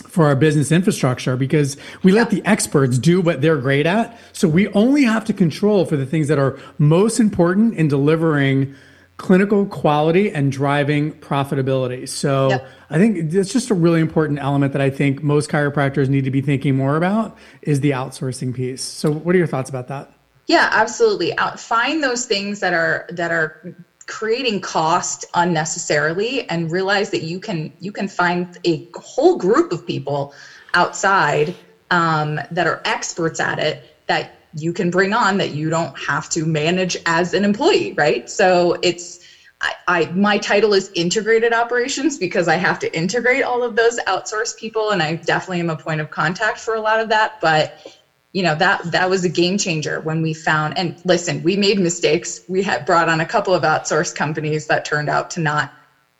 for our business infrastructure because we yep. let the experts do what they're great at. So we only have to control for the things that are most important in delivering clinical quality and driving profitability. So yep. I think it's just a really important element that I think most chiropractors need to be thinking more about is the outsourcing piece. So what are your thoughts about that? Yeah, absolutely. Out, find those things that are that are creating cost unnecessarily, and realize that you can you can find a whole group of people outside um, that are experts at it that you can bring on that you don't have to manage as an employee, right? So it's, I, I my title is integrated operations because I have to integrate all of those outsourced people, and I definitely am a point of contact for a lot of that. But you know, that that was a game changer when we found, and listen, we made mistakes. We had brought on a couple of outsourced companies that turned out to not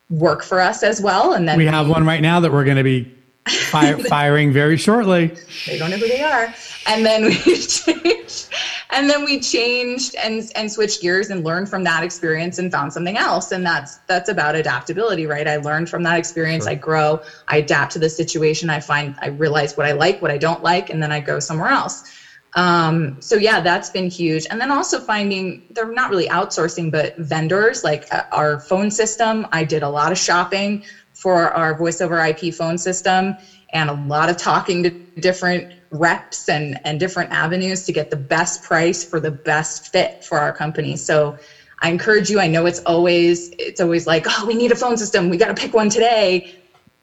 work for us as well, and then we have we, one right now that we're going to be Fire, firing very shortly. They don't know who they are. And then we changed, and then we changed and and switched gears and learned from that experience and found something else. And that's that's about adaptability, right? I learned from that experience. Sure. I grow. I adapt to the situation. I find I realize what I like, what I don't like, and then I go somewhere else. Um, so yeah, that's been huge. And then also finding, they're not really outsourcing, but vendors like our phone system. I did a lot of shopping for our voice over I P phone system, and a lot of talking to different reps and, and different avenues to get the best price for the best fit for our company. So I encourage you, I know it's always, it's always like, oh, we need a phone system. We got to pick one today.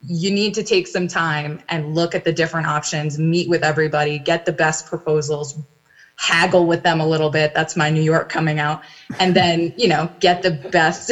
You need to take some time and look at the different options, meet with everybody, get the best proposals, haggle with them a little bit. That's my New York coming out. And then, you know, get the best,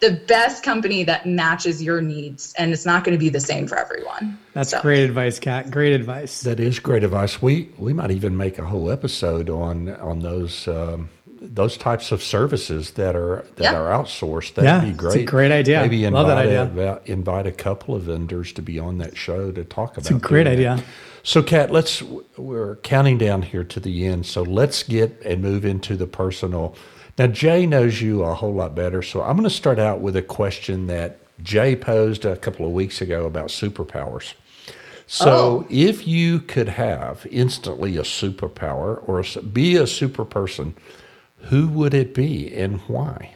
the best company that matches your needs. And it's not going to be the same for everyone. That's so. Great advice, Kat. Great advice. That is great advice. We, we might even make a whole episode on, on those, um, those types of services that are, that yeah. are outsourced. That'd yeah, be great. It's a great idea. Maybe invite, Love that idea. A, invite a couple of vendors to be on that show to talk about it. It's a great idea. That. So, Kat, let's, we're counting down here to the end. So let's get and move into the personal. Now, Jay knows you a whole lot better. So I'm going to start out with a question that Jay posed a couple of weeks ago about superpowers. So oh. if you could have instantly a superpower or a, be a super person, who would it be and why?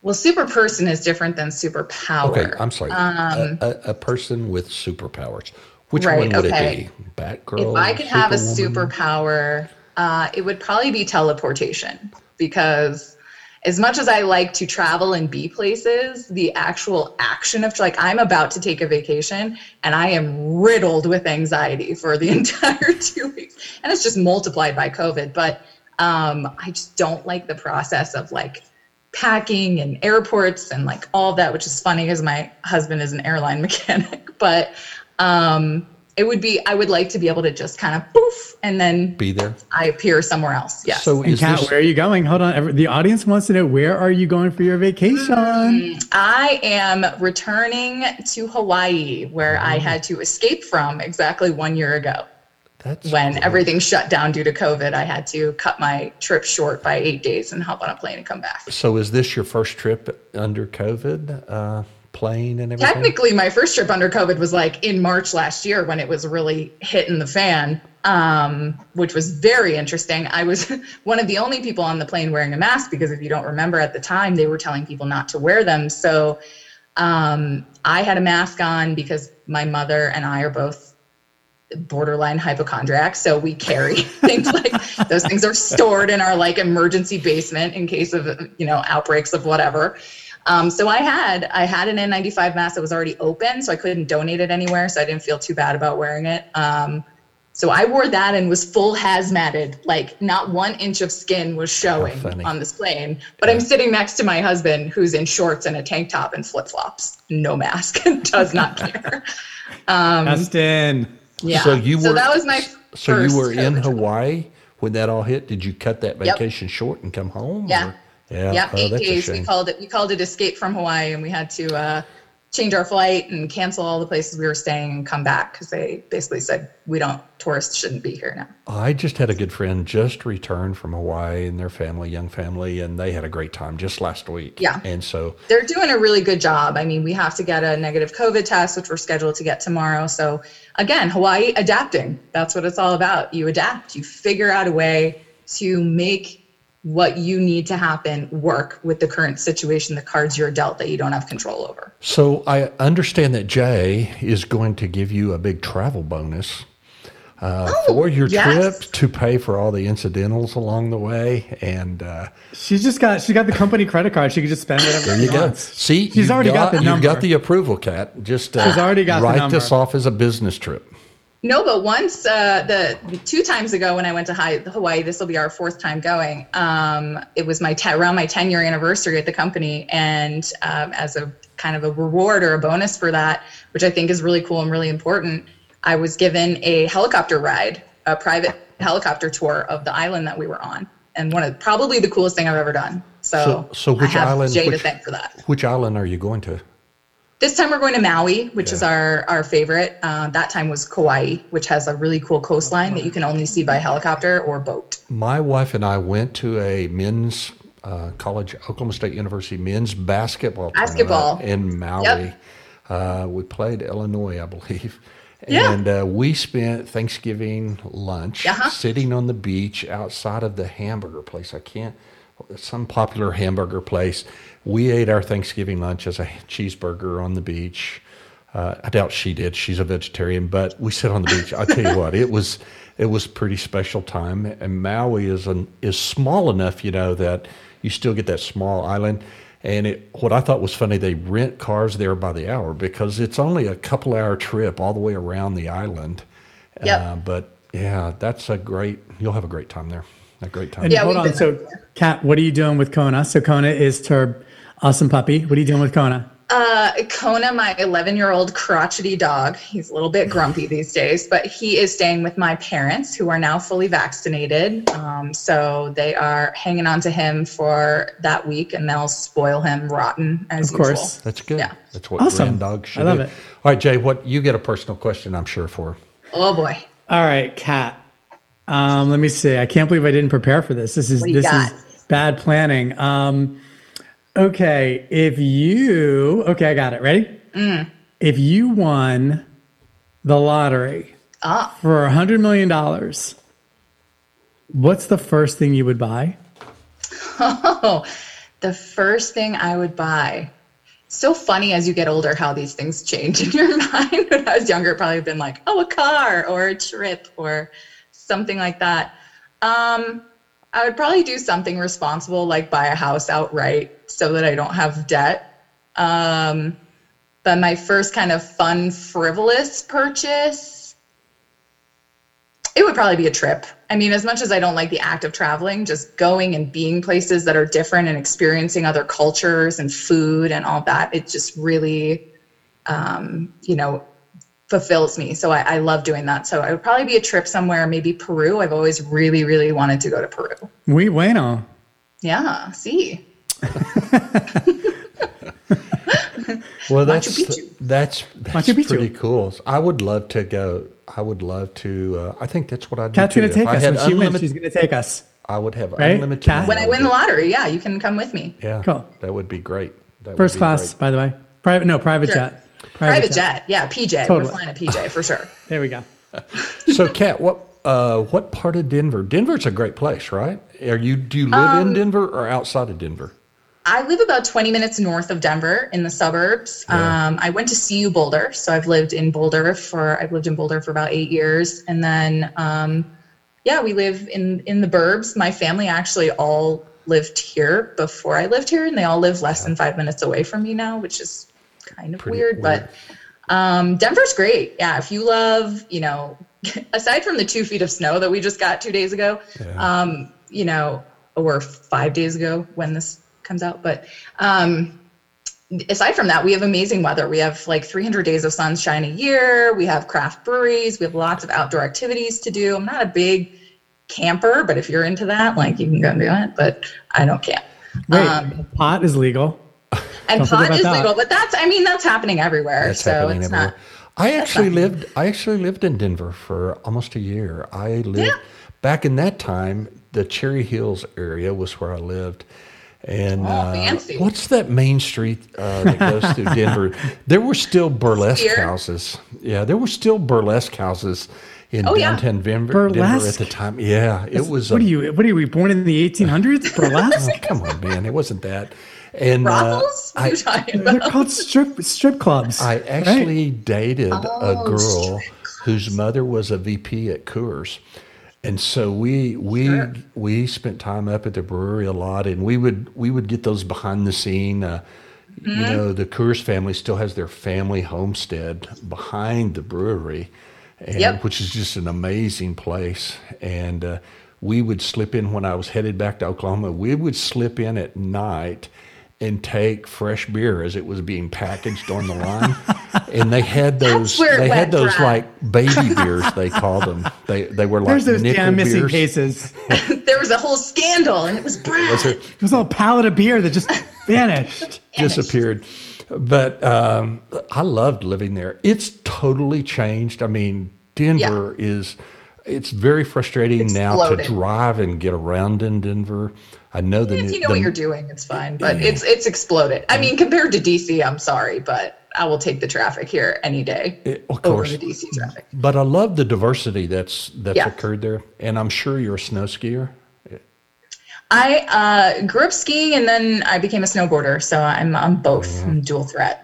Well, super person is different than superpower. Okay, I'm sorry. Um, a, a, a person with superpowers. Which right, one would okay. it be? Batgirl? If I could have a superpower, uh, it would probably be teleportation, because as much as I like to travel and be places, the actual action of, like, I'm about to take a vacation and I am riddled with anxiety for the entire two weeks. And it's just multiplied by COVID. But um, I just don't like the process of, like, packing and airports and, like, all that, which is funny because my husband is an airline mechanic. But Um, it would be, I would like to be able to just kind of poof and then be there. I appear somewhere else. Yes. So and Kat, this... where are you going? Hold on. The audience wants to know, where are you going for your vacation? Um, I am returning to Hawaii, where mm-hmm. I had to escape from exactly one year ago. That's when cool. everything shut down due to COVID. I had to cut my trip short by eight days and hop on a plane and come back. So is this your first trip under COVID? Uh, plane and everything? Technically, my first trip under COVID was like in March last year when it was really hitting the fan, um, which was very interesting. I was one of the only people on the plane wearing a mask because if you don't remember at the time, they were telling people not to wear them. So Um, I had a mask on because my mother and I are both borderline hypochondriacs, so we carry things like those things are stored in our like emergency basement in case of, you know, outbreaks of whatever. Um, so I had I had an N ninety-five mask that was already open, so I couldn't donate it anywhere, so I didn't feel too bad about wearing it. Um, so I wore that and was full hazmated, like not one inch of skin was showing on this plane. But yeah. I'm sitting next to my husband who's in shorts and a tank top and flip-flops, no mask, does not care. Um, Justin. Yeah. So you were. So that was my first So you were in Hawaii when that all hit. Did you cut that vacation yep. short and come home? Yeah. Or? Yeah. Yep. Oh, eight days. We called it. We called it Escape from Hawaii, and we had to uh, change our flight and cancel all the places we were staying and come back because they basically said we don't. Tourists shouldn't be here now. I just had a good friend just return from Hawaii and their family, young family, and they had a great time just last week. Yeah. And so they're doing a really good job. I mean, we have to get a negative COVID test, which we're scheduled to get tomorrow. So again, Hawaii adapting. That's what it's all about. You adapt. You figure out a way to make what you need to happen work with the current situation, the cards you're dealt that you don't have control over. So I understand that Jay is going to give you a big travel bonus uh, oh, for your yes. trip to pay for all the incidentals along the way. And uh, she's just got, she got the company credit card. She could just spend whatever there you go. See, she's already got, got the number. You got the approval, Kat. Just uh, she's already got write the number. This off as a business trip. No, but once, uh, the, the two times ago when I went to Hawaii, this will be our fourth time going. Um, it was my te- around my ten year anniversary at the company. And um, as a kind of a reward or a bonus for that, which I think is really cool and really important, I was given a helicopter ride, a private helicopter tour of the island that we were on. And one of probably the coolest thing I've ever done. So, so, so which I have island, Jay which, to thank for that. Which island are you going to? This time we're going to Maui, which yeah. is our, our favorite. Uh, that time was Kauai, which has a really cool coastline that you can only see by helicopter or boat. My wife and I went to a men's uh, college, Oklahoma State University men's basketball basketball tournament in Maui. Yep. Uh, we played Illinois, I believe. Yeah. And uh, we spent Thanksgiving lunch uh-huh. sitting on the beach outside of the hamburger place. I can't. Some popular hamburger place. We ate our Thanksgiving lunch as a cheeseburger on the beach. Uh, I doubt she did. She's a vegetarian, but we sit on the beach. I'll tell you what, it was it was a pretty special time. And Maui is an, is small enough, you know, that you still get that small island. And it, what I thought was funny, they rent cars there by the hour because it's only a couple hour trip all the way around the island. Yep. Uh, but yeah, that's a great, you'll have a great time there. A great time. And yeah, hold on. So, Kat, what are you doing with Kona? So, Kona is her awesome puppy. What are you doing with Kona? Uh, Kona, my eleven-year-old crotchety dog. He's a little bit grumpy these days, but he is staying with my parents, who are now fully vaccinated. Um, so they are hanging on to him for that week, and they'll spoil him rotten as usual. Of course, usual. That's good. Yeah, that's what awesome. Grand dogs should do. I love do. It. All right, Jay, what you get a personal question? I'm sure for. Oh boy. All right, Kat. Um, let me see. I can't believe I didn't prepare for this. This is this got? is bad planning. Um, okay, if you okay, I got it. Ready? Mm. If you won the lottery ah. for a hundred million dollars, what's the first thing you would buy? Oh, the first thing I would buy. So funny as you get older how these things change in your mind. When I was younger, it probably been like, oh, a car or a trip or something like that. Um, I would probably do something responsible, like buy a house outright so that I don't have debt. Um, but my first kind of fun, frivolous purchase, it would probably be a trip. I mean, as much as I don't like the act of traveling, just going and being places that are different and experiencing other cultures and food and all that, it just really, um, you know, fulfills me. So I, I love doing that. So it would probably be a trip somewhere, maybe Peru. I've always really, really wanted to go to Peru. Muy bueno. Yeah. See. Well, that's, that's, that's pretty cool. I would love to go. I would love to, uh, I think that's what I'd do. Kat's going to take us. When she wins, she's going to take us. I would have right? unlimited. Kat? When I win the lottery. Yeah. You can come with me. Yeah. Cool. That would be great. That First would be class, great. By the way, private, no private sure. jet. Private, Private jet. jet. Yeah, P J. Totally. We're flying a P J for sure. There we go. So, Kat, what uh, what part of Denver? Denver's a great place, right? Are you do you live um, in Denver or outside of Denver? I live about twenty minutes north of Denver in the suburbs. Yeah. Um, I went to C U Boulder. So I've lived in Boulder for, I've lived in Boulder for about eight years. And then, um, yeah, we live in, in the burbs. My family actually all lived here before I lived here, and they all live less yeah. than five minutes away from me now, which is kind of Pretty weird, weird, but, um, Denver's great. Yeah. If you love, you know, aside from the two feet of snow that we just got two days ago, yeah. um, you know, or five days ago when this comes out. But um, aside from that, we have amazing weather. We have like three hundred days of sunshine a year. We have craft breweries. We have lots of outdoor activities to do. I'm not a big camper, but if you're into that, like you can go and do it, but I don't camp. Wait, um, pot is legal. And pot is that. legal, but that's, I mean, that's happening everywhere. That's so happening it's everywhere. not. I actually lived, happening. I actually lived in Denver for almost a year. I lived yeah. back in that time, the Cherry Hills area was where I lived. And oh, uh, what's that main street uh, that goes through Denver? There were still burlesque Here. houses. Yeah, there were still burlesque houses in oh, downtown yeah. Denver, Denver at the time. Yeah, it That's, was. What a, are you? What are we born in the eighteen hundreds? Burlesque? Oh, come on, man! It wasn't that. And brothels? Uh, what are you talking about? They're called strip strip clubs. I actually right? dated oh, a girl whose mother was a V P at Coors. And so we we sure. we spent time up at the brewery a lot, and we would we would get those behind the scene. Uh, mm-hmm. You know, the Coors family still has their family homestead behind the brewery, and, yep. which is just an amazing place. And uh, we would slip in when I was headed back to Oklahoma. We would slip in at night and take fresh beer as it was being packaged on the line. And they had those, they had those from. like baby beers, they called them. They they were like There's those nickel damn missing beers. Cases. There was a whole scandal, and it was bad. It was a whole pallet of beer that just vanished. Disappeared. But um, I loved living there. It's totally changed. I mean, Denver yeah. is, it's very frustrating it's now floating. to drive and get around in Denver. I know that if you know the, what you're doing, it's fine, but yeah. it's it's exploded. I mean, compared to D C, I'm sorry, but I will take the traffic here any day it, of course. over the D C traffic. But I love the diversity that's that's yeah. occurred there, and I'm sure you're a snow skier. I uh, grew up skiing, and then I became a snowboarder, so I'm I'm both yeah. I'm dual threat.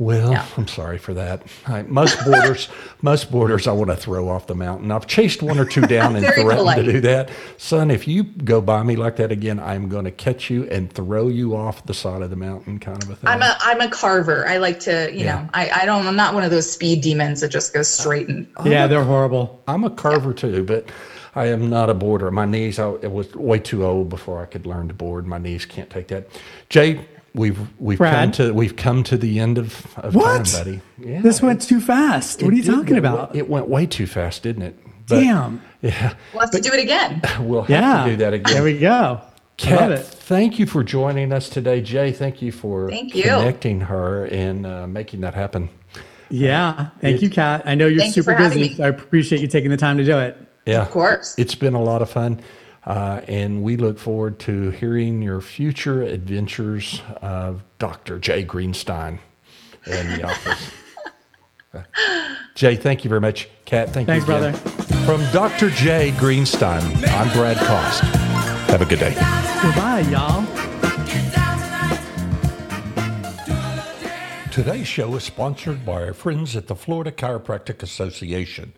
Well, yeah. I'm sorry for that. I, most boarders, most boarders, I want to throw off the mountain. I've chased one or two down and threatened polite. to do that. Son, if you go by me like that again, I'm going to catch you and throw you off the side of the mountain, kind of a thing. I'm a, I'm a carver. I like to, you yeah. know, I, I don't, I'm not one of those speed demons that just goes straight and. I'm yeah, a, they're horrible. I'm a carver yeah. too, but I am not a boarder. My knees, I it was way too old before I could learn to board. My knees can't take that. Jay. We've we've Brad. come to we've come to the end of, of what? time, buddy. Yeah, this went too fast. What are you talking about? It went way too fast, didn't it? But, Damn. Yeah. We'll have but, to do it again. We'll have yeah. to do that again. There we go. Kat, thank you for joining us today, Jay. Thank you for thank you. connecting her and uh, making that happen. Yeah. Thank it, you, Kat. I know you're super you busy. So I appreciate you taking the time to do it. Yeah. Of course. It's been a lot of fun. Uh, and we look forward to hearing your future adventures of Doctor Jay Greenstein in the office. Uh, Jay, thank you very much. Kat, thank Thanks, you. Thanks, brother. From Doctor Jay Greenstein, I'm Brad Cost. Have a good day. Goodbye, y'all. Today's show is sponsored by our friends at the Florida Chiropractic Association.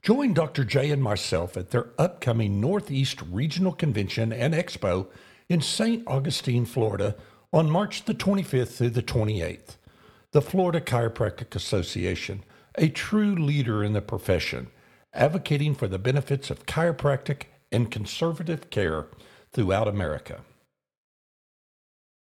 Join Doctor Jay and myself at their upcoming Northeast Regional Convention and Expo in Saint Augustine, Florida, on March the twenty-fifth through the twenty-eighth. The Florida Chiropractic Association, a true leader in the profession, advocating for the benefits of chiropractic and conservative care throughout America.